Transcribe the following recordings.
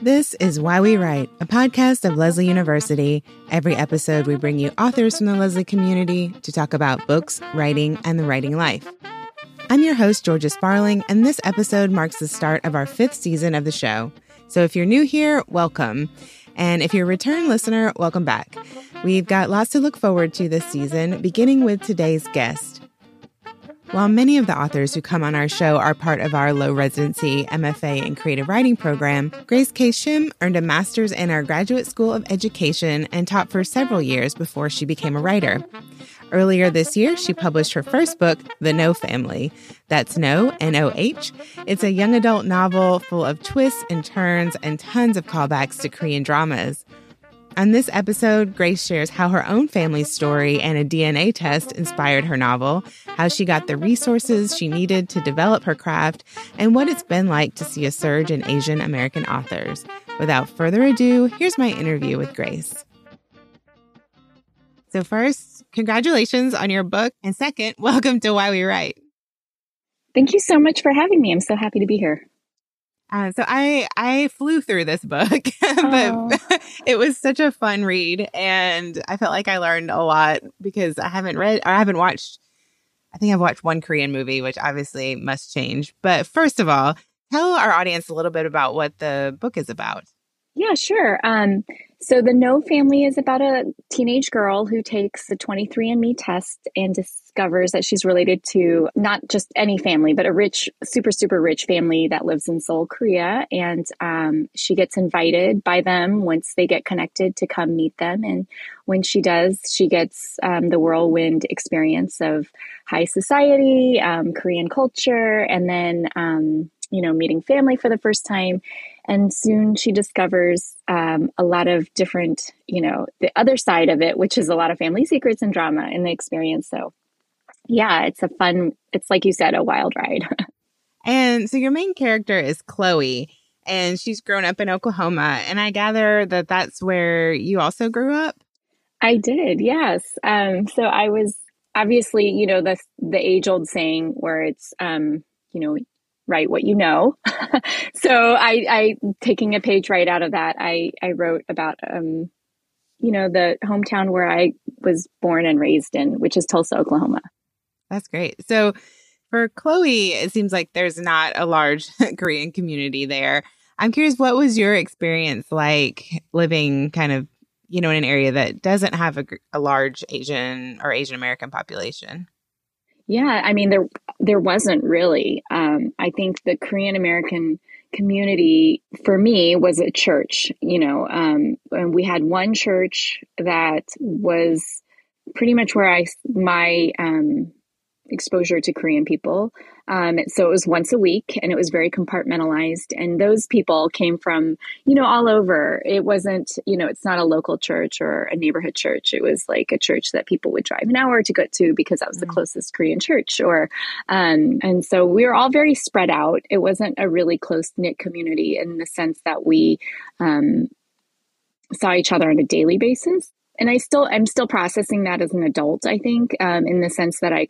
This is Why We Write, a podcast of Lesley University. Every episode, we bring you authors from the Lesley community to talk about books, writing, and the writing life. I'm your host, Georgia Sparling, and this episode marks the start of our 5th season of the show. So if you're new here, welcome. And if you're a return listener, welcome back. We've got lots to look forward to this season, beginning with today's guest. While many of the authors who come on our show are part of our low residency MFA and creative writing program, Grace K. Shim earned a master's in our Graduate School of Education and taught for several years before she became a writer. Earlier this year, she published her first book, The No Family. That's No, N-O-H. It's a young adult novel full of twists and turns and tons of callbacks to Korean dramas. On this episode, Grace shares how her own family story and a DNA test inspired her novel, how she got the resources she needed to develop her craft, and what it's been like to see a surge in Asian American authors. Without further ado, here's my interview with Grace. So first, congratulations on your book. And second, welcome to Why We Write. Thank you so much for having me. I'm so happy to be here. So I flew through this book, but it was such a fun read, and I felt like I learned a lot because I think I've watched one Korean movie, which obviously must change. But first of all, tell our audience a little bit about what the book is about. Yeah, sure. So The No Family is about a teenage girl who takes the 23andMe test and discovers that she's related to not just any family, but a rich, super, super rich family that lives in Seoul, Korea. And she gets invited by them once they get connected to come meet them. And when she does, she gets the whirlwind experience of high society, Korean culture, and then meeting family for the first time. And soon she discovers a lot of different, the other side of it, which is a lot of family secrets and drama in the experience. So yeah, it's like you said, a wild ride. And so your main character is Chloe, and she's grown up in Oklahoma. And I gather that that's where you also grew up? I did, yes. So I was obviously, the age-old saying where it's, write what you know. So I taking a page right out of that, I wrote about, the hometown where I was born and raised in, which is Tulsa, Oklahoma. That's great. So for Chloe, it seems like there's not a large Korean community there. I'm curious, what was your experience like living kind of, in an area that doesn't have a large Asian or Asian American population? Yeah, I mean, there wasn't really. I think the Korean American community for me was a church, and we had one church that was pretty much where my exposure to Korean people. So it was once a week, and it was very compartmentalized. And those people came from, all over. It wasn't, it's not a local church or a neighborhood church. It was like a church that people would drive an hour to go to because that was the closest Korean church. And so we were all very spread out. It wasn't a really close-knit community in the sense that we saw each other on a daily basis. And I'm still processing that as an adult, I think, in the sense that I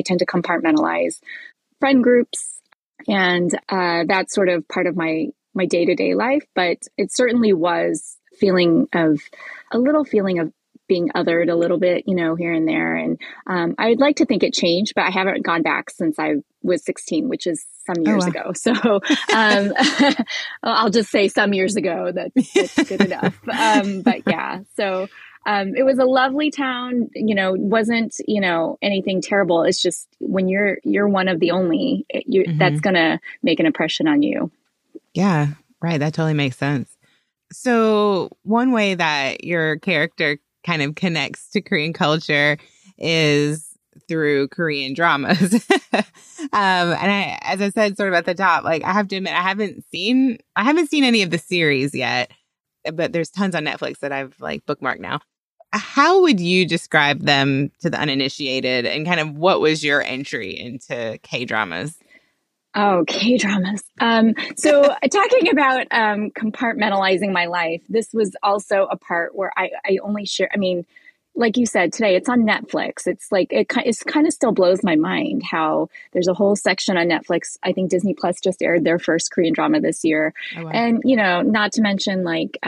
tend to compartmentalize friend groups, and that's sort of part of my day-to-day life. But it certainly was a little feeling of being othered a little bit, here and there. And I'd like to think it changed, but I haven't gone back since I was 16, which is some years ago. So I'll just say some years ago. That's good enough. But yeah, so it was a lovely town. Wasn't anything terrible. It's just when you're one of the only, that's gonna make an impression on you. Yeah, right. That totally makes sense. So one way that your character kind of connects to Korean culture is through Korean dramas. And I, as I said, sort of at the top, like I have to admit, I haven't seen any of the series yet, but there's tons on Netflix that I've like bookmarked now. How would you describe them to the uninitiated, and kind of what was your entry into K-dramas? Oh, K-dramas. So talking about compartmentalizing my life, this was also a part where I only share, like you said today, it's on Netflix. It's like, it's kind of still blows my mind how there's a whole section on Netflix. I think Disney Plus just aired their first Korean drama this year. Oh, wow. And, you know, not to mention like,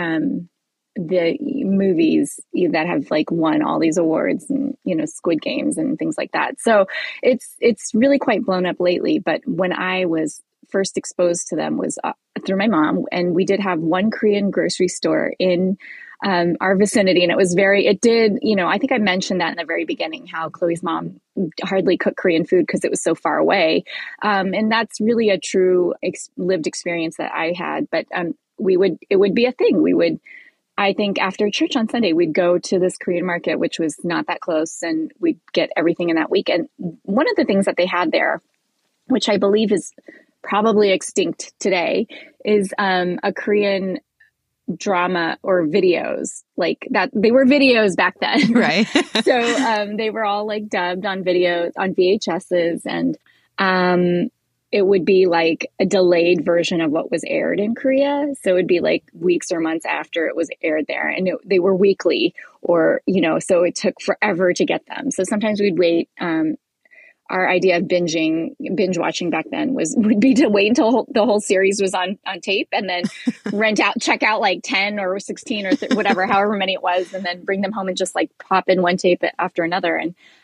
the movies that have like won all these awards and, you know, Squid Games and things like that. So it's really quite blown up lately. But when I was first exposed to them was through my mom. And we did have one Korean grocery store in our vicinity. And it was I think I mentioned that in the very beginning, how Chloe's mom hardly cooked Korean food because it was so far away. And that's really a true lived experience that I had. But it would be a thing. I think after church on Sunday, we'd go to this Korean market, which was not that close, and we'd get everything in that week. And one of the things that they had there, which I believe is probably extinct today, is a Korean drama or videos like that. They were videos back then. Right. So they were all like dubbed on videos on VHSs, and it would be like a delayed version of what was aired in Korea. So it would be like weeks or months after it was aired there, and they were weekly or, you know, so it took forever to get them. So sometimes we'd wait. Our idea of binge watching back then would be to wait until the whole series was on tape, and then check out like 10 or 16 or whatever, however many it was, and then bring them home and just like pop in one tape after another.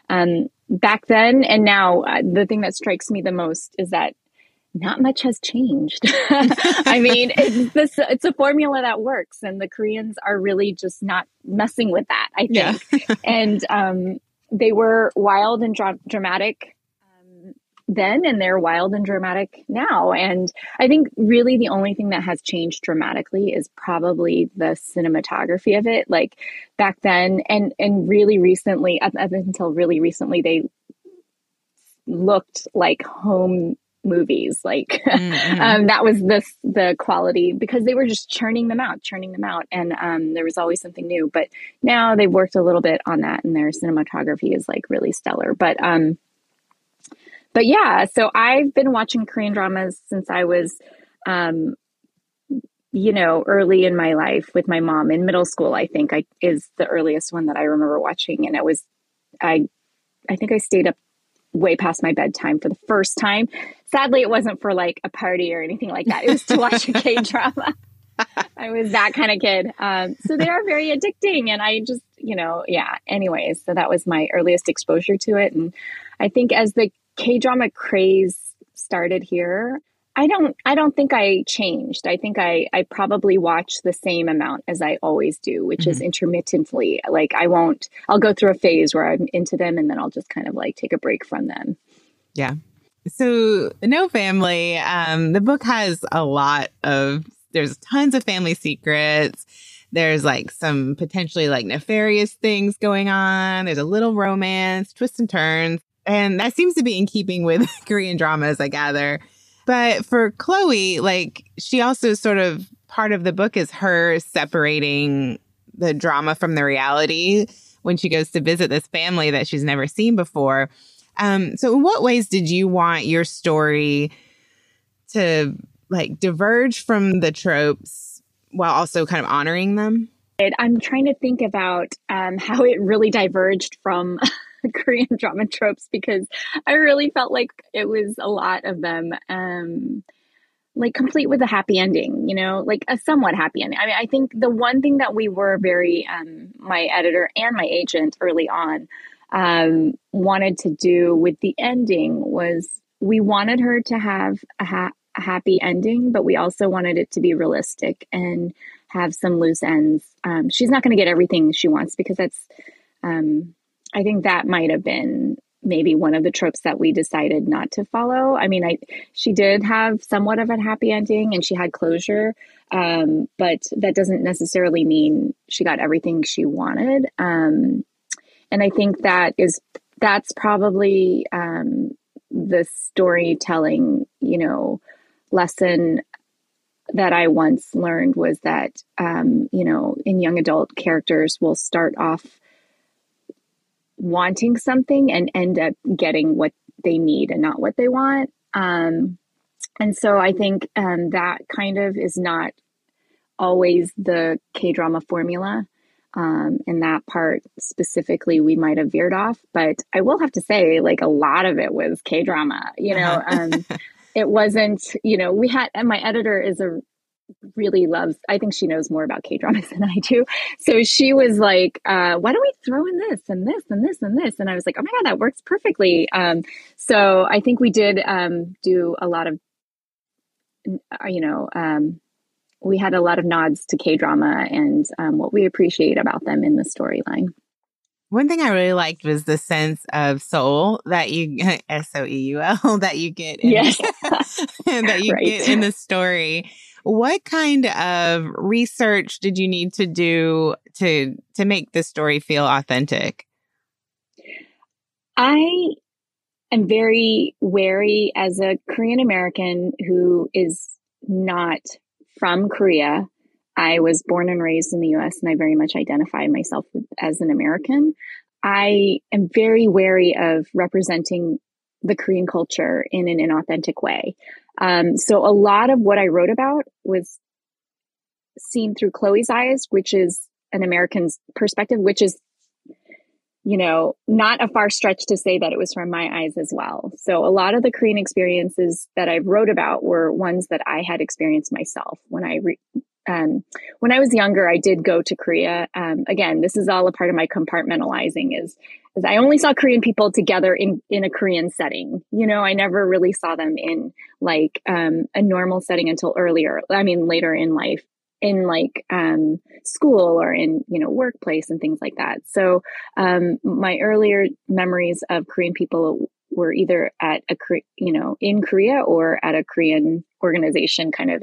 And back then and now, the thing that strikes me the most is that not much has changed. I mean, it's a formula that works, and the Koreans are really just not messing with that, I think. Yeah. And they were wild and dramatic then, and they're wild and dramatic now. And I think really the only thing that has changed dramatically is probably the cinematography of it. Like back then and really recently, up until really recently, they looked like home movies. Like that was the quality, because they were just churning them out. And there was always something new, but now they've worked a little bit on that, and their cinematography is like really stellar. But yeah, so I've been watching Korean dramas since I was, early in my life with my mom in middle school, I think is the earliest one that I remember watching. And it was, I think I stayed up way past my bedtime for the first time. Sadly, it wasn't for like a party or anything like that. It was to watch a K-drama. I was that kind of kid. So they are very addicting. And I just, anyways, so that was my earliest exposure to it. And I think as the K-drama craze started here, I don't think I changed. I think I probably watch the same amount as I always do, which is intermittently. Like I'll go through a phase where I'm into them, and then I'll just kind of like take a break from them. Yeah. So The No Family, the book has there's tons of family secrets. There's like some potentially like nefarious things going on. There's a little romance, twists and turns. And that seems to be in keeping with Korean dramas, I gather. But for Chloe, like, she also sort of, part of the book is her separating the drama from the reality when she goes to visit this family that she's never seen before. So in what ways did you want your story to like diverge from the tropes while also kind of honoring them? I'm trying to think about how it really diverged from Korean drama tropes, because I really felt like it was a lot of them, like complete with a happy ending, like a somewhat happy ending. I mean, I think the one thing that we were very, my editor and my agent early on wanted to do with the ending was we wanted her to have a happy ending, but we also wanted it to be realistic and have some loose ends. She's not going to get everything she wants, because that's, I think that might have been maybe one of the tropes that we decided not to follow. I mean, she did have somewhat of a happy ending, and she had closure, but that doesn't necessarily mean she got everything she wanted. And I think that's probably the storytelling, lesson that I once learned was that, in young adult, characters will start off wanting something and end up getting what they need and not what they want. And so I think that kind of is not always the K-drama formula. in that part specifically, we might have veered off. But I will have to say, like, a lot of it was K-drama, you know. It wasn't, you know, we had, and my editor is a really loves, I think she knows more about K-dramas than I do. So she was like, why don't we throw in this and this and this and this? And I was like, oh my God, that works perfectly. So I think we did do a lot of, you know, we had a lot of nods to K-drama and what we appreciate about them in the storyline. One thing I really liked was the sense of soul that you, S-O-E-U-L, that you get in, yes. that you right. get in the story. What kind of research did you need to do to make the story feel authentic? I am very wary as a Korean American who is not from Korea. I was born and raised in the U.S. and I very much identify myself as an American. I am very wary of representing the Korean culture in an inauthentic way. So a lot of what I wrote about was seen through Chloe's eyes, which is an American's perspective, which is, you know, not a far stretch to say that it was from my eyes as well. So a lot of the Korean experiences that I wrote about were ones that I had experienced myself. When I was younger, I did go to Korea. Again, this is all a part of my compartmentalizing is I only saw Korean people together in a Korean setting. You know, I never really saw them in like a normal setting until later in life, in like school or in, you know, workplace and things like that. So my earlier memories of Korean people were either at a, you know, in Korea or at a Korean organization kind of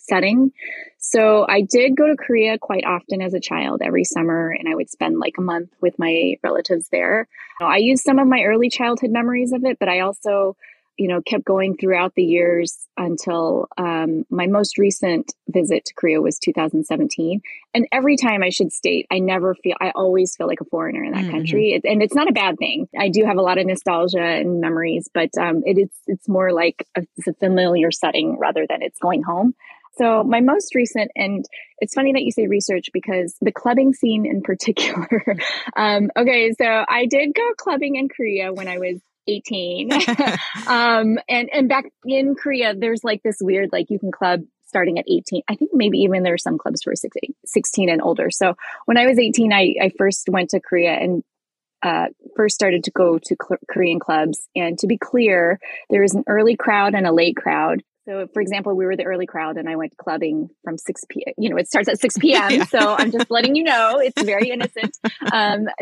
setting. So I did go to Korea quite often as a child every summer, and I would spend like a month with my relatives there. I used some of my early childhood memories of it, but I also, you know, kept going throughout the years until my most recent visit to Korea was 2017. And every time I should state, I always feel like a foreigner in that mm-hmm. country. And it's not a bad thing. I do have a lot of nostalgia and memories, but it's more like it's a familiar setting rather than it's going home. So my most recent, and it's funny that you say research because the clubbing scene in particular. Okay, so I did go clubbing in Korea when I was 18. And back in Korea, there's like this weird, like you can club starting at 18. I think maybe even there are some clubs for 16 and older. So when I was 18, I first went to Korea and first started to go to Korean clubs. And to be clear, there is an early crowd and a late crowd. So for example, we were the early crowd and I went clubbing from 6 p.m. You know, it starts at 6 p.m. Yeah. So I'm just letting you know, it's very innocent.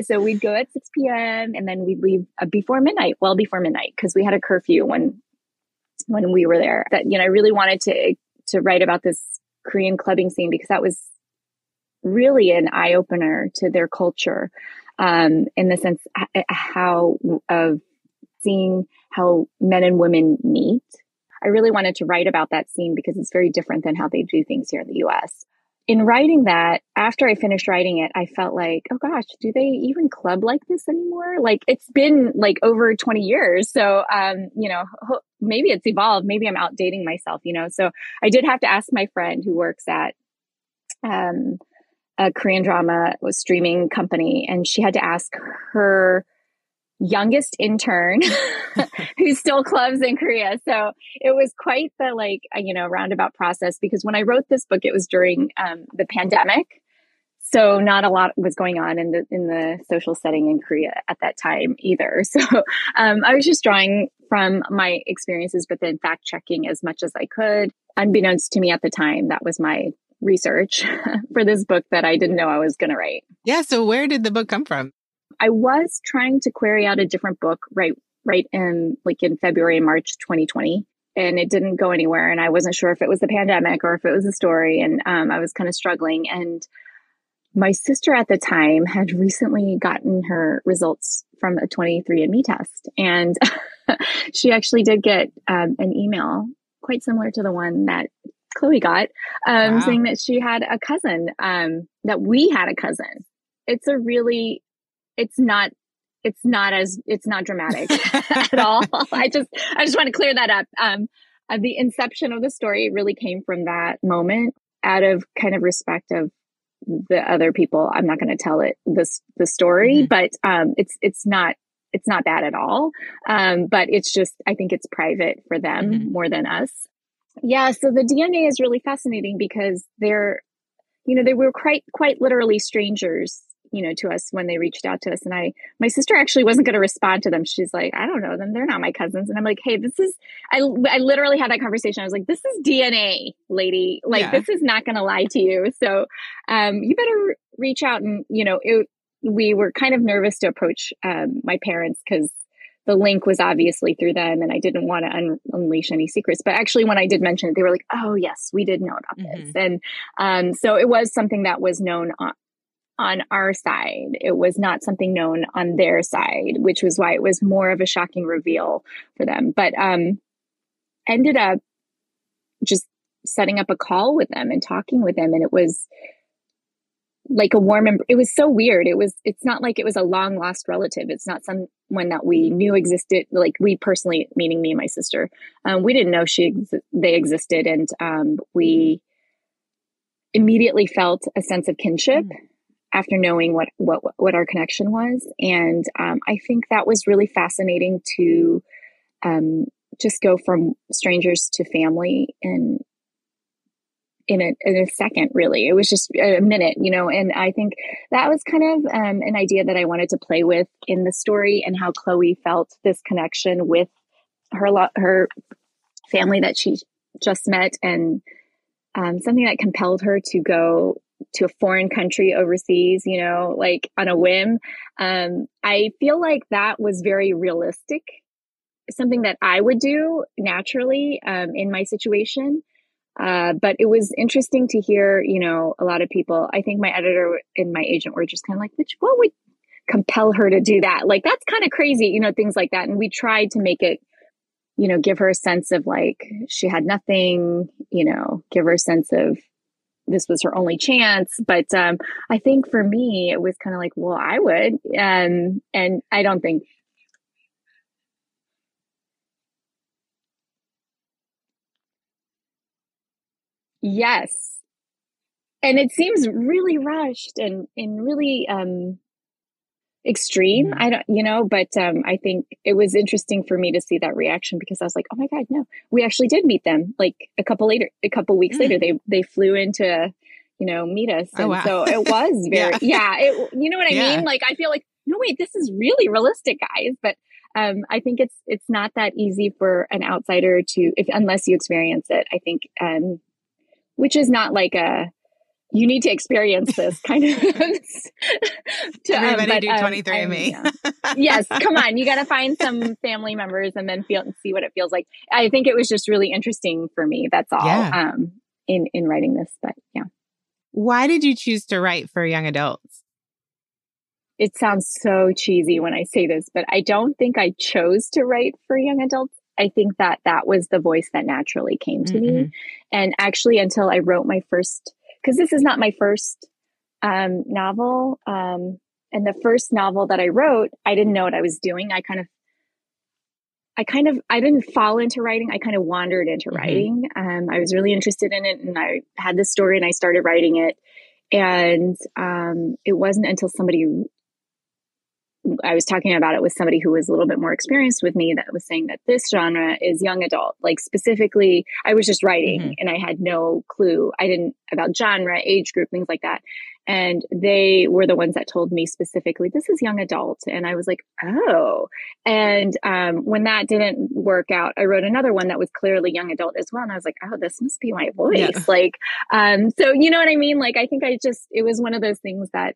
So we'd go at 6 p.m. and then we'd leave before midnight, because we had a curfew when we were there. That, you know, I really wanted to write about this Korean clubbing scene because that was really an eye-opener to their culture in the sense of seeing how men and women meet. I really wanted to write about that scene because it's very different than how they do things here in the U.S. In writing that, after I finished writing it, I felt like, oh gosh, do they even club like this anymore? Like it's been like over 20 years. So, you know, maybe it's evolved. Maybe I'm outdating myself, you know? So I did have to ask my friend who works at a Korean drama streaming company, and she had to ask her youngest intern who still clubs in Korea. So it was quite the like, you know, roundabout process, because when I wrote this book, it was during the pandemic. So not a lot was going on in the social setting in Korea at that time either. So I was just drawing from my experiences, but then fact checking as much as I could. Unbeknownst to me at the time, that was my research for this book that I didn't know I was going to write. Yeah. So where did the book come from? I was trying to query out a different book right in February, March 2020, and it didn't go anywhere. And I wasn't sure if it was the pandemic or if it was a story. And I was kind of struggling. And my sister at the time had recently gotten her results from a 23andMe test. And she actually did get an email quite similar to the one that Chloe got, wow. saying that she had a cousin, that we had a cousin. It's not dramatic at all. I just want to clear that up. The inception of the story really came from that moment, out of kind of respect of the other people, I'm not going to tell it the story, mm-hmm. but it's not bad at all. But it's just, I think it's private for them mm-hmm. more than us. Yeah. So the DNA is really fascinating because they were quite literally strangers, to us when they reached out to us. And my sister actually wasn't going to respond to them. She's like, I don't know them. They're not my cousins. And I'm like, hey, I literally had that conversation. I was like, this is DNA, lady. Like, yeah. This is not going to lie to you. So you better reach out. And, we were kind of nervous to approach my parents because the link was obviously through them, and I didn't want to unleash any secrets. But actually, when I did mention it, they were like, oh, yes, we did know about mm-hmm. this. And so it was something that was known on our side. It was not something known on their side, which was why it was more of a shocking reveal for them. But ended up just setting up a call with them and talking with them. And it was like a warm, it was so weird. It's not like it was a long lost relative. It's not someone that we knew existed. Like we personally, meaning me and my sister, we didn't know they existed. And we immediately felt a sense of kinship mm-hmm. after knowing what our connection was. And I think that was really fascinating to just go from strangers to family and in a second, really. It was just a minute, and I think that was kind of an idea that I wanted to play with in the story, and how Chloe felt this connection with her family that she just met, and something that compelled her to go to a foreign country overseas, like on a whim. I feel like that was very realistic, something that I would do naturally in my situation. But it was interesting to hear, a lot of people. I think my editor and my agent were just kind of like, what would compel her to do that? Like, that's kind of crazy, things like that. And we tried to make it, give her a sense of like, she had nothing, give her a sense of this was her only chance. But I think for me, it was kind of like, well, I would. And I don't think. Yes. And it seems really rushed and really extreme. I don't, but I think it was interesting for me to see that reaction, because I was like, oh my God, no, we actually did meet them like a couple weeks later. They flew into, meet us. And oh, wow. So it was very, yeah. It, what I mean? Like, I feel like, no, wait, this is really realistic, guys. But I think it's not that easy for an outsider to, unless you experience it, I think, which is not like you need to experience this kind of. Everybody do 23andMe. Yes, come on. You got to find some family members and then see what it feels like. I think it was just really interesting for me. That's all in writing this, but yeah. Why did you choose to write for young adults? It sounds so cheesy when I say this, but I don't think I chose to write for young adults. I think that was the voice that naturally came to mm-hmm. me. And actually, until I wrote my first, because this is not my first novel. And the first novel that I wrote, I didn't know what I was doing. I didn't fall into writing. I kind of wandered into mm-hmm. writing. I was really interested in it, and I had this story and I started writing it. And it wasn't until I was talking about it with somebody who was a little bit more experienced with me that was saying that this genre is young adult. Like, specifically, I was just writing mm-hmm. and I had no clue. I didn't about genre, age group, things like that. And they were the ones that told me specifically, this is young adult. And I was like, oh. And when that didn't work out, I wrote another one that was clearly young adult as well. And I was like, oh, this must be my voice. Yeah. Like, so you know what I mean? Like, I think it was one of those things that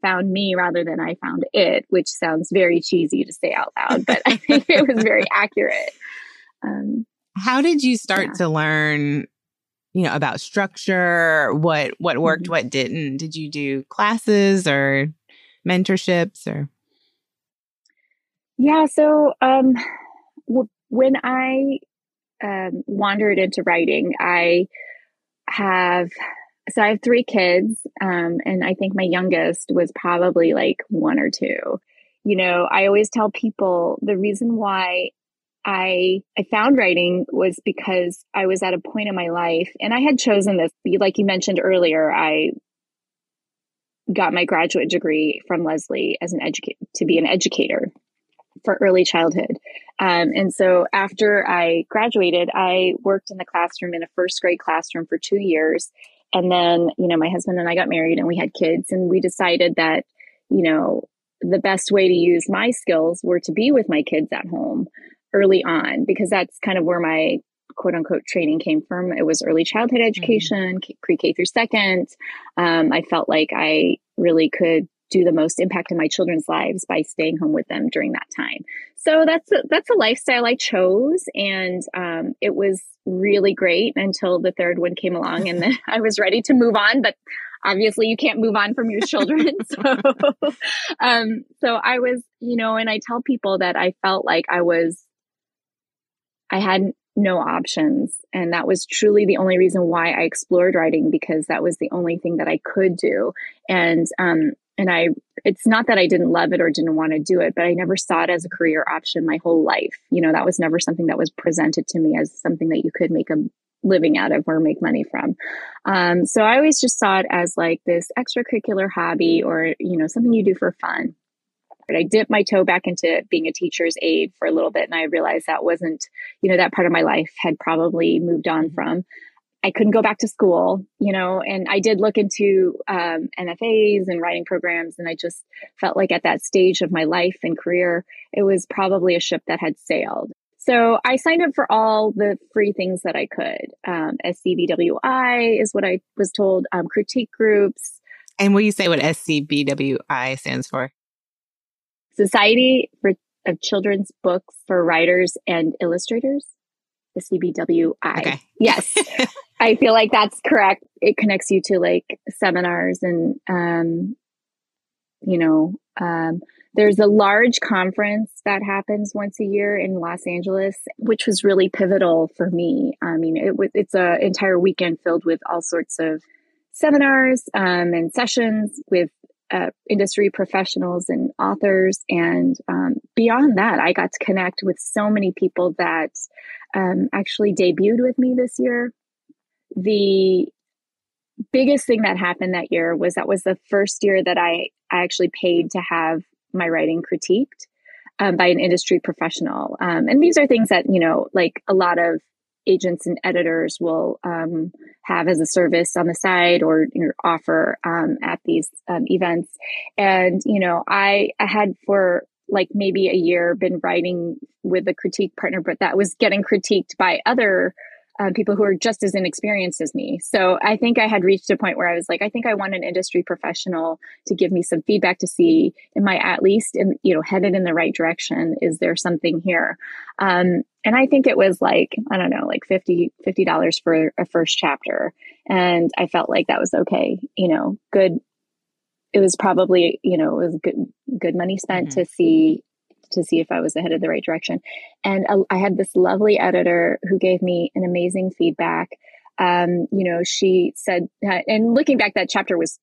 found me rather than I found it, which sounds very cheesy to say out loud, but I think it was very accurate. How did you start to learn about structure, what worked, mm-hmm. what didn't? Did you do classes or mentorships or? Yeah. So, when I, wandered into writing, I have three kids. And I think my youngest was probably like one or two. I always tell people the reason why I found writing was because I was at a point in my life, and I had chosen this. Like you mentioned earlier, I got my graduate degree from Lesley as to be an educator for early childhood. And so after I graduated, I worked in the classroom, in a first grade classroom, for 2 years. And then, you know, my husband and I got married and we had kids, and we decided that, you know, the best way to use my skills were to be with my kids at home early on, because that's kind of where my quote unquote training came from. It was early childhood education, pre-K through second. I felt like I really could do the most impact in my children's lives by staying home with them during that time. So that's a lifestyle I chose. And it was really great until the third one came along, and then I was ready to move on. But obviously you can't move on from your children. So I was, you know, and I tell people that I felt like I had no options. And that was truly the only reason why I explored writing, because that was the only thing that I could do. And it's not that I didn't love it or didn't want to do it, but I never saw it as a career option my whole life. You know, that was never something that was presented to me as something that you could make a living out of or make money from. So I always just saw it as like this extracurricular hobby, or, you know, something you do for fun. But I dipped my toe back into being a teacher's aide for a little bit, and I realized that wasn't, you know, that part of my life had probably moved on from. I couldn't go back to school, you know, and I did look into NFAs and writing programs. And I just felt like at that stage of my life and career, it was probably a ship that had sailed. So I signed up for all the free things that I could. SCBWI is what I was told, critique groups. And will you say what SCBWI stands for? Society of Children's Books for Writers and Illustrators. The CBWI. Okay. Yes. I feel like that's correct. It connects you to like seminars and, there's a large conference that happens once a year in Los Angeles, which was really pivotal for me. I mean, it's an entire weekend filled with all sorts of seminars and sessions with industry professionals and authors. And beyond that, I got to connect with so many people that actually debuted with me this year. The biggest thing that happened that year was that was the first year that I actually paid to have my writing critiqued by an industry professional. And these are things that, you know, like a lot of agents and editors will have as a service on the side, or, you know, offer at these events. And, you know, I had for like maybe a year been writing with a critique partner, but that was getting critiqued by other people who are just as inexperienced as me. So I think I had reached a point where I was like, I think I want an industry professional to give me some feedback to see, am I at least, headed in the right direction? Is there something here? And I think it was like, I don't know, like $50 for a first chapter. And I felt like that was okay, you know, good. It was probably, you know, it was good money spent to see if I was headed the right direction. And I had this lovely editor who gave me an amazing feedback. She said, and looking back, that chapter was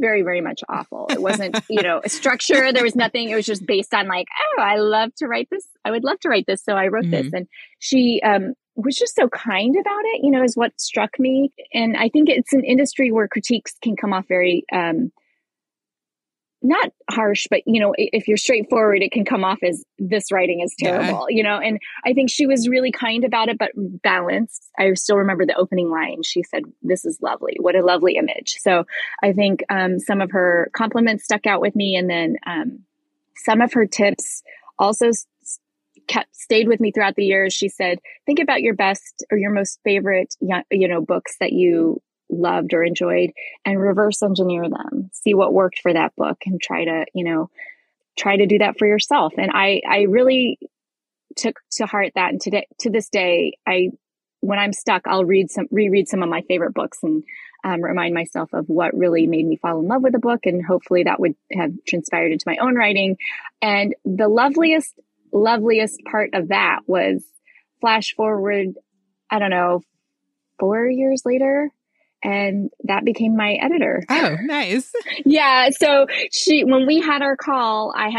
very, very much awful. It wasn't, you know, a structure. There was nothing. It was just based on like, oh, I love to write this. I would love to write this. So I wrote this. And she was just so kind about it, you know, is what struck me. And I think it's an industry where critiques can come off very, not harsh, but, you know, if you're straightforward, it can come off as this writing is terrible, you know, and I think she was really kind about it, but balanced. I still remember the opening line. She said, "This is lovely. What a lovely image." So I think some of her compliments stuck out with me. And then some of her tips also stayed with me throughout the years. She said, think about your best or your most favorite, you know, books that you loved or enjoyed, and reverse engineer them, see what worked for that book, and try to do that for yourself. And I really took to heart that. And today, to this day, when I'm stuck, I'll reread some of my favorite books and remind myself of what really made me fall in love with a book. And hopefully that would have transpired into my own writing. And the loveliest part of that was flash forward, I don't know, 4 years later. And that became my editor. Oh, nice. Yeah. So when we had our call, I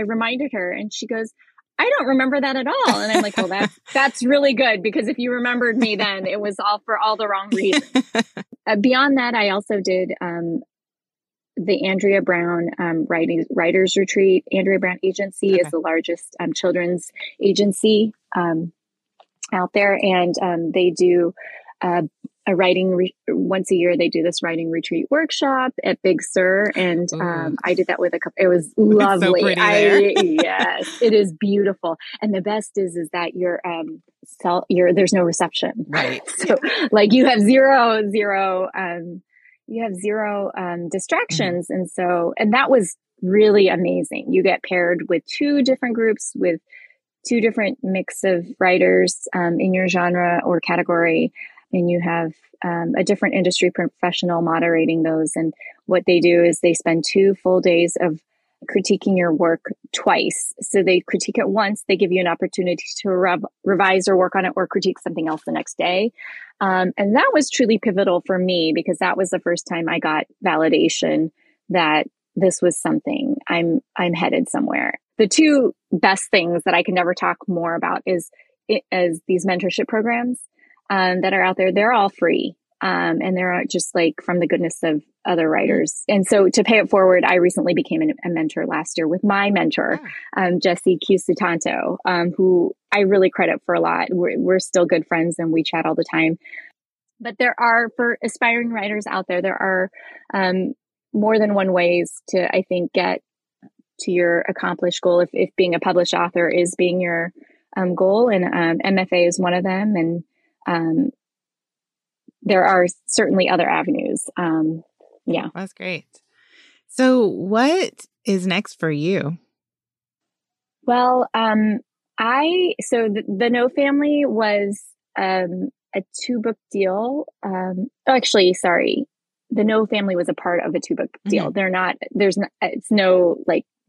reminded her, and she goes, "I don't remember that at all." And I'm like, well, that's really good, because if you remembered me then, it was all for all the wrong reasons. Beyond that, I also did the Andrea Brown Writers Retreat. Andrea Brown Agency is the largest children's agency out there. And they do a writing once a year. They do this writing retreat workshop at Big Sur. And I did that with a couple. It was lovely. It's so pretty there. Yes, it is beautiful. And the best is that you're there's no reception. Right. So like you have zero distractions. Mm-hmm. And that was really amazing. You get paired with two different groups with two different mix of writers in your genre or category. And you have a different industry professional moderating those. And what they do is they spend 2 full days of critiquing your work twice. So they critique it once, they give you an opportunity to revise or work on it or critique something else the next day. And that was truly pivotal for me because that was the first time I got validation that this was something I'm headed somewhere. The 2 best things that I can never talk more about is these mentorship programs that are out there. They're all free. And they're just like from the goodness of other writers. And so to pay it forward, I recently became a mentor last year with my mentor, Jesse Q. Sutanto, who I really credit for a lot. We're still good friends and we chat all the time. But there are, for aspiring writers out there, there are more than one ways to, I think, get to your accomplished goal. If being a published author is being your goal, and MFA is one of them. And there are certainly other avenues. Yeah. That's great. So what is next for you? Well, the No Family was a 2-book deal. The No Family was a part of a 2-book deal. Mm-hmm. It's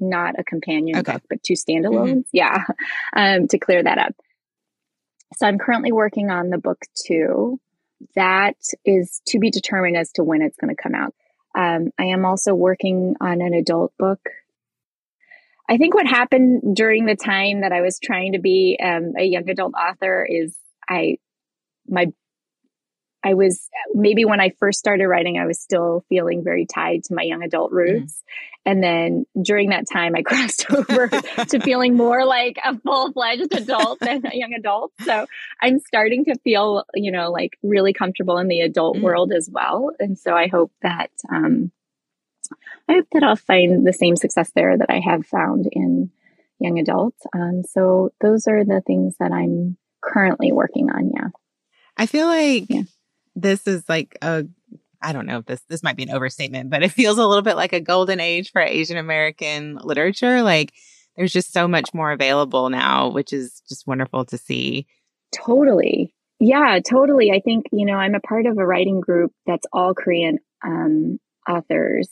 not a companion book, but 2 standalones. Mm-hmm. Yeah. To clear that up. So I'm currently working on the book 2. That is to be determined as to when it's going to come out. I am also working on an adult book. I think what happened during the time that I was trying to be a young adult author is I was, maybe when I first started writing, I was still feeling very tied to my young adult roots. Mm. And then during that time, I crossed over to feeling more like a full-fledged adult than a young adult. So I'm starting to feel, like really comfortable in the adult world as well. And so I hope that, I'll find the same success there that I have found in young adult. So those are the things that I'm currently working on. Yeah. I feel like... Yeah. This is like I don't know if this might be an overstatement, but it feels a little bit like a golden age for Asian American literature. Like there's just so much more available now, which is just wonderful to see. Totally. Yeah, totally. I think, I'm a part of a writing group that's all Korean authors,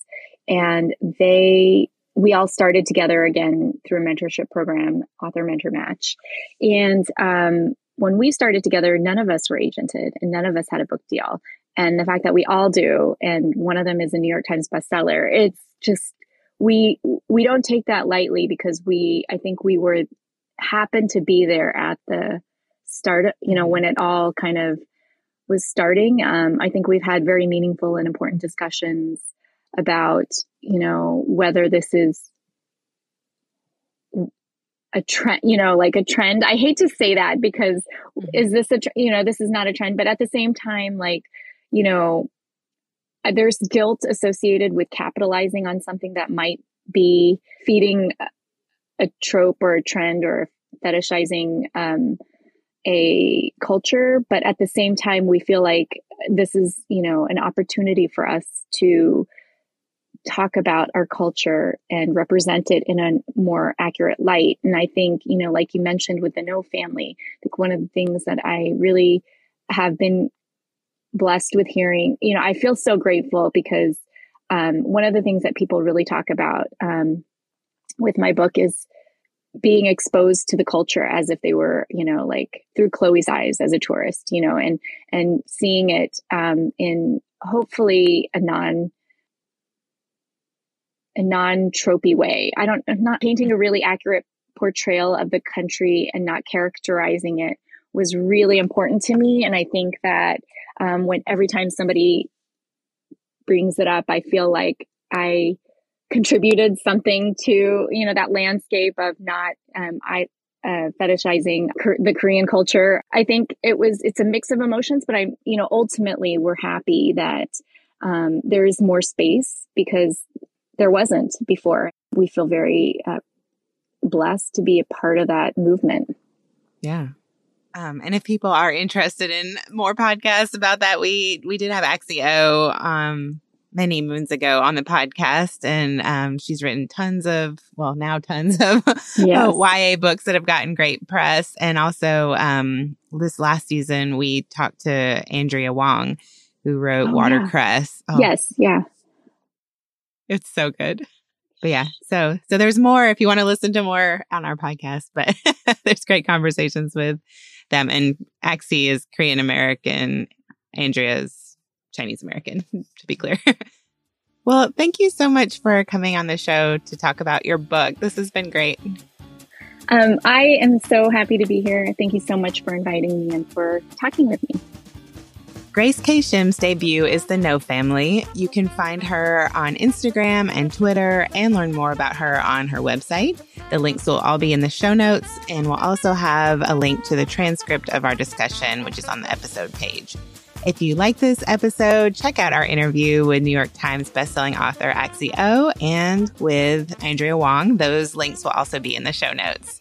and we all started together again through a mentorship program, Author Mentor Match. And, when we started together, none of us were agented and none of us had a book deal. And the fact that we all do, and one of them is a New York Times bestseller, it's just, we don't take that lightly because I think we happened to be there at the start, when it all kind of was starting. I think we've had very meaningful and important discussions about, whether this is a trend, like a trend. I hate to say that because is this this is not a trend, but at the same time, there's guilt associated with capitalizing on something that might be feeding a trope or a trend or fetishizing a culture. But at the same time, we feel like this is, an opportunity for us to talk about our culture and represent it in a more accurate light. And I think, like you mentioned with the No Family, like one of the things that I really have been blessed with hearing, I feel so grateful because one of the things that people really talk about with my book is being exposed to the culture as if they were, like through Chloe's eyes as a tourist, and seeing it in hopefully a non-tropey way. I'm not painting a really accurate portrayal of the country and not characterizing it was really important to me. And I think that every time somebody brings it up, I feel like I contributed something to, you know, that landscape of not fetishizing the Korean culture. I think it's a mix of emotions, but I'm, you know, ultimately we're happy that there is more space because there wasn't before. We feel very blessed to be a part of that movement. Yeah. And if people are interested in more podcasts about that, we did have Axie O many moons ago on the podcast, and she's written tons of YA books that have gotten great press. And also this last season, we talked to Andrea Wong, who wrote Watercress. Yeah. Oh. Yes. Yeah. It's so good. But yeah, so there's more if you want to listen to more on our podcast, but there's great conversations with them. And Axie is Korean American, Andrea's Chinese American, to be clear. Well, thank you so much for coming on the show to talk about your book. This has been great. I am so happy to be here. Thank you so much for inviting me and for talking with me. Grace K. Shim's debut is The No Family. You can find her on Instagram and Twitter and learn more about her on her website. The links will all be in the show notes, and we'll also have a link to the transcript of our discussion, which is on the episode page. If you like this episode, check out our interview with New York Times bestselling author Axie O and with Andrea Wong. Those links will also be in the show notes.